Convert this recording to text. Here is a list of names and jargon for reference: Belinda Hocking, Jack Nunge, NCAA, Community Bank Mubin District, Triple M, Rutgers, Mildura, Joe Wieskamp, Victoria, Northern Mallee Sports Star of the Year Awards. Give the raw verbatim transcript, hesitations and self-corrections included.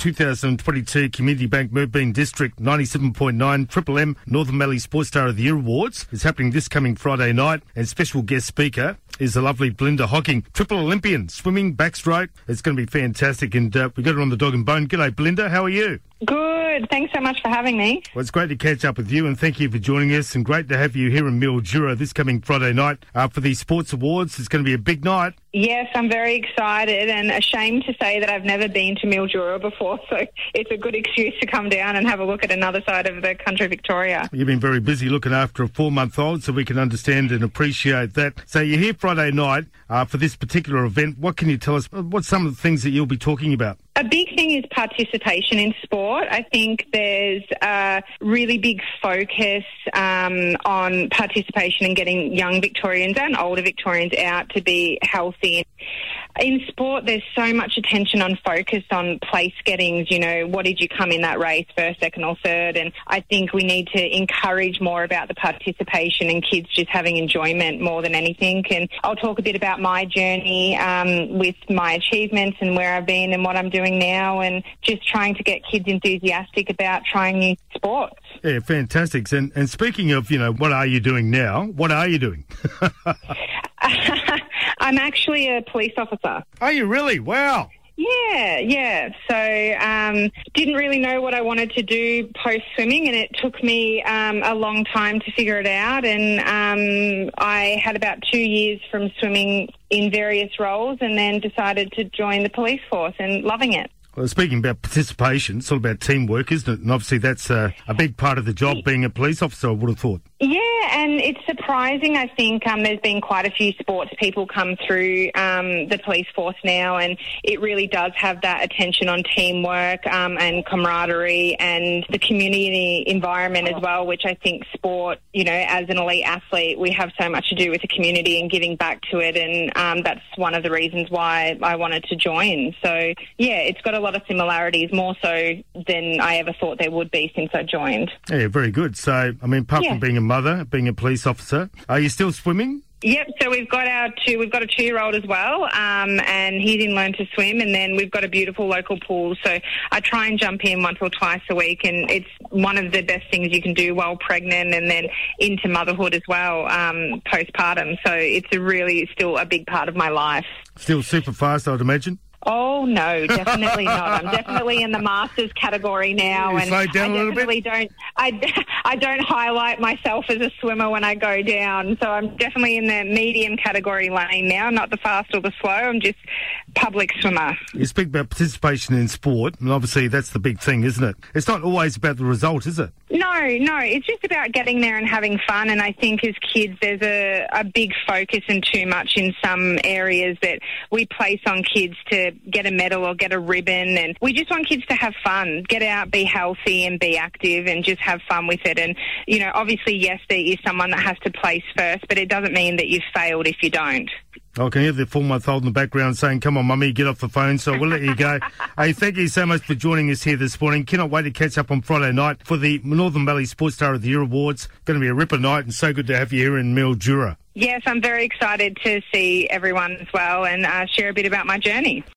twenty twenty-two Community Bank Mubin District ninety-seven point nine Triple M Northern Mallee Sports Star of the Year Awards is happening this coming Friday night, and special guest speaker is the lovely Belinda Hocking, triple Olympian, swimming, backstroke. It's going to be fantastic, and uh, we got her on the Dog and Bone. G'day, Belinda. How are you? Good. Thanks so much for having me. Well, it's great to catch up with you, and thank you for joining us, and great to have you here in Mildura this coming Friday night uh, for the Sports Awards. It's going to be a big night. Yes, I'm very excited and ashamed to say that I've never been to Mildura before, so it's a good excuse to come down and have a look at another side of the country, Victoria. You've been very busy looking after a four-month-old, so we can understand and appreciate that. So you're here Friday night uh, for this particular event. What can you tell us? What's some of the things that you'll be talking about? A big thing is participation in sport. I think there's a really big focus um, on participation and getting young Victorians and older Victorians out to be healthy. In sport, there's so much attention on focus on place gettings, you know, what did you come in that race, first, second or third? And I think we need to encourage more about the participation and kids just having enjoyment more than anything. And I'll talk a bit about my journey um, with my achievements and where I've been and what I'm doing now, and just trying to get kids enthusiastic about trying new sports. Yeah, fantastic. And, and speaking of, you know, what are you doing now? What are you doing? I'm actually a police officer. Are you really? Wow. Yeah, yeah. So um, didn't really know what I wanted to do post-swimming, and it took me um, a long time to figure it out. And um, I had about two years from swimming in various roles and then decided to join the police force, and loving it. Well, speaking about participation, it's all about teamwork, isn't it? And obviously that's a, a big part of the job, being a police officer, I would have thought. Yeah, and it's surprising, I think. Um, there's been quite a few sports people come through um, the police force now, and it really does have that attention on teamwork um, and camaraderie and the community environment as well, which I think sport, you know, as an elite athlete, we have so much to do with the community and giving back to it, and um, that's one of the reasons why I wanted to join. So, yeah, it's got a a lot of similarities, more so than I ever thought there would be since I joined. Yeah, very good. So, I mean, apart yeah. from being a mother, being a police officer, are you still swimming? Yep, so we've got our two, we've got a two-year-old as well, um, and he didn't learn to swim, and then we've got a beautiful local pool, so I try and jump in once or twice a week, and it's one of the best things you can do while pregnant and then into motherhood as well, um, postpartum, so it's a really still a big part of my life. Still super fast, I would imagine? Oh, no, definitely not. I'm definitely in the masters category now. And slow down I a definitely little bit. Don't, I, I don't highlight myself as a swimmer when I go down. So I'm definitely in the medium category lane now, not the fast or the slow. I'm just public swimmer. You speak about participation in sport, and obviously that's the big thing, isn't it? It's not always about the result, is it? No, no. It's just about getting there and having fun. And I think as kids, there's a, a big focus and too much in some areas that we place on kids to get a medal or get a ribbon, and we just want kids to have fun, get out, be healthy and be active and just have fun with it. And, you know, obviously, yes, there is someone that has to place first, but it doesn't mean that you've failed if you don't. I can hear the four-month-old in the background saying, come on, Mummy, get off the phone, so we'll let you go. Hey, thank you so much for joining us here this morning. Cannot wait to catch up on Friday night for the Northern Mallee Sports Star of the Year Awards. Going to be a ripper night, and so good to have you here in Mildura. Yes, I'm very excited to see everyone as well and uh, share a bit about my journey.